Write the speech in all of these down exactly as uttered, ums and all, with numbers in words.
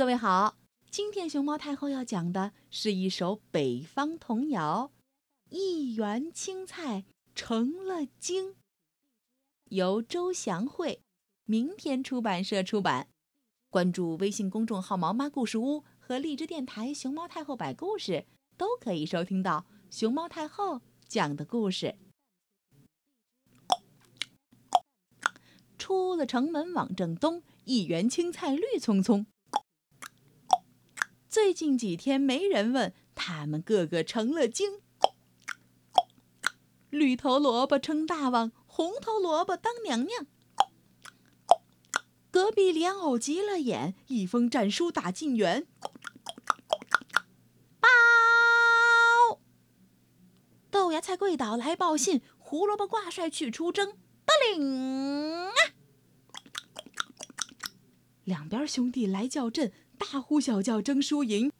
各位好，今天熊猫太后要讲的是一首北方童谣，一园青菜成了精，由周祥慧明天出版社出版。关注微信公众号毛妈故事屋和荔枝电台熊猫太后摆故事，都可以收听到熊猫太后讲的故事。出了城门往正东，一园青菜绿葱葱。最近几天没人问，他们个个成了精。绿头萝卜称大王，红头萝卜当娘娘。隔壁莲藕急了眼，一封战书打进园。报！豆芽菜跪倒来报信，胡萝卜挂帅去出征。得令啊！两边兄弟来叫阵，大呼小叫争输赢。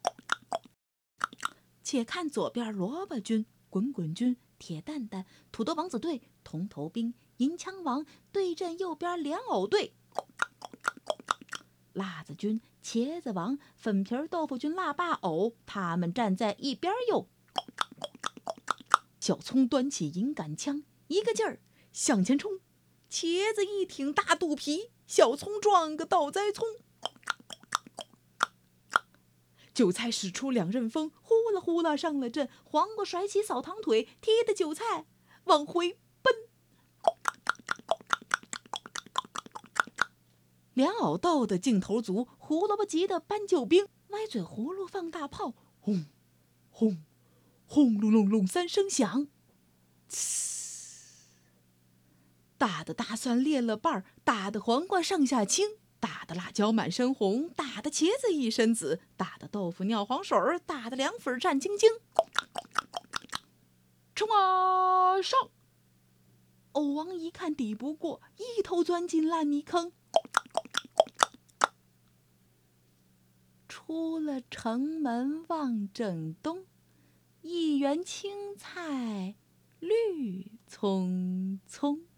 且看左边萝卜军、滚滚军、铁蛋蛋、土豆王子队、铜头兵、银枪王对阵右边莲藕队。辣子君、茄子王、粉皮豆腐君、腊八藕，他们站在一边右。小葱端起银杆枪，一个劲儿向前冲。茄子一挺大肚皮，小葱撞个倒栽葱。韭菜使出两刃风，呼啦呼啦上了阵。黄瓜甩起扫堂腿，踢得韭菜往回奔。莲藕斗的劲头足，胡萝卜急的搬救兵，歪嘴葫芦放大炮，轰轰轰隆隆隆三声响。大的大蒜裂了瓣儿，大的黄瓜上下青，大的辣椒满身红，大的茄子一身紫，大的豆腐尿黄水，大的凉粉蘸青青。冲啊上！藕王一看抵不过，一头钻进烂泥坑。出了城门望正东，一园青菜绿葱葱。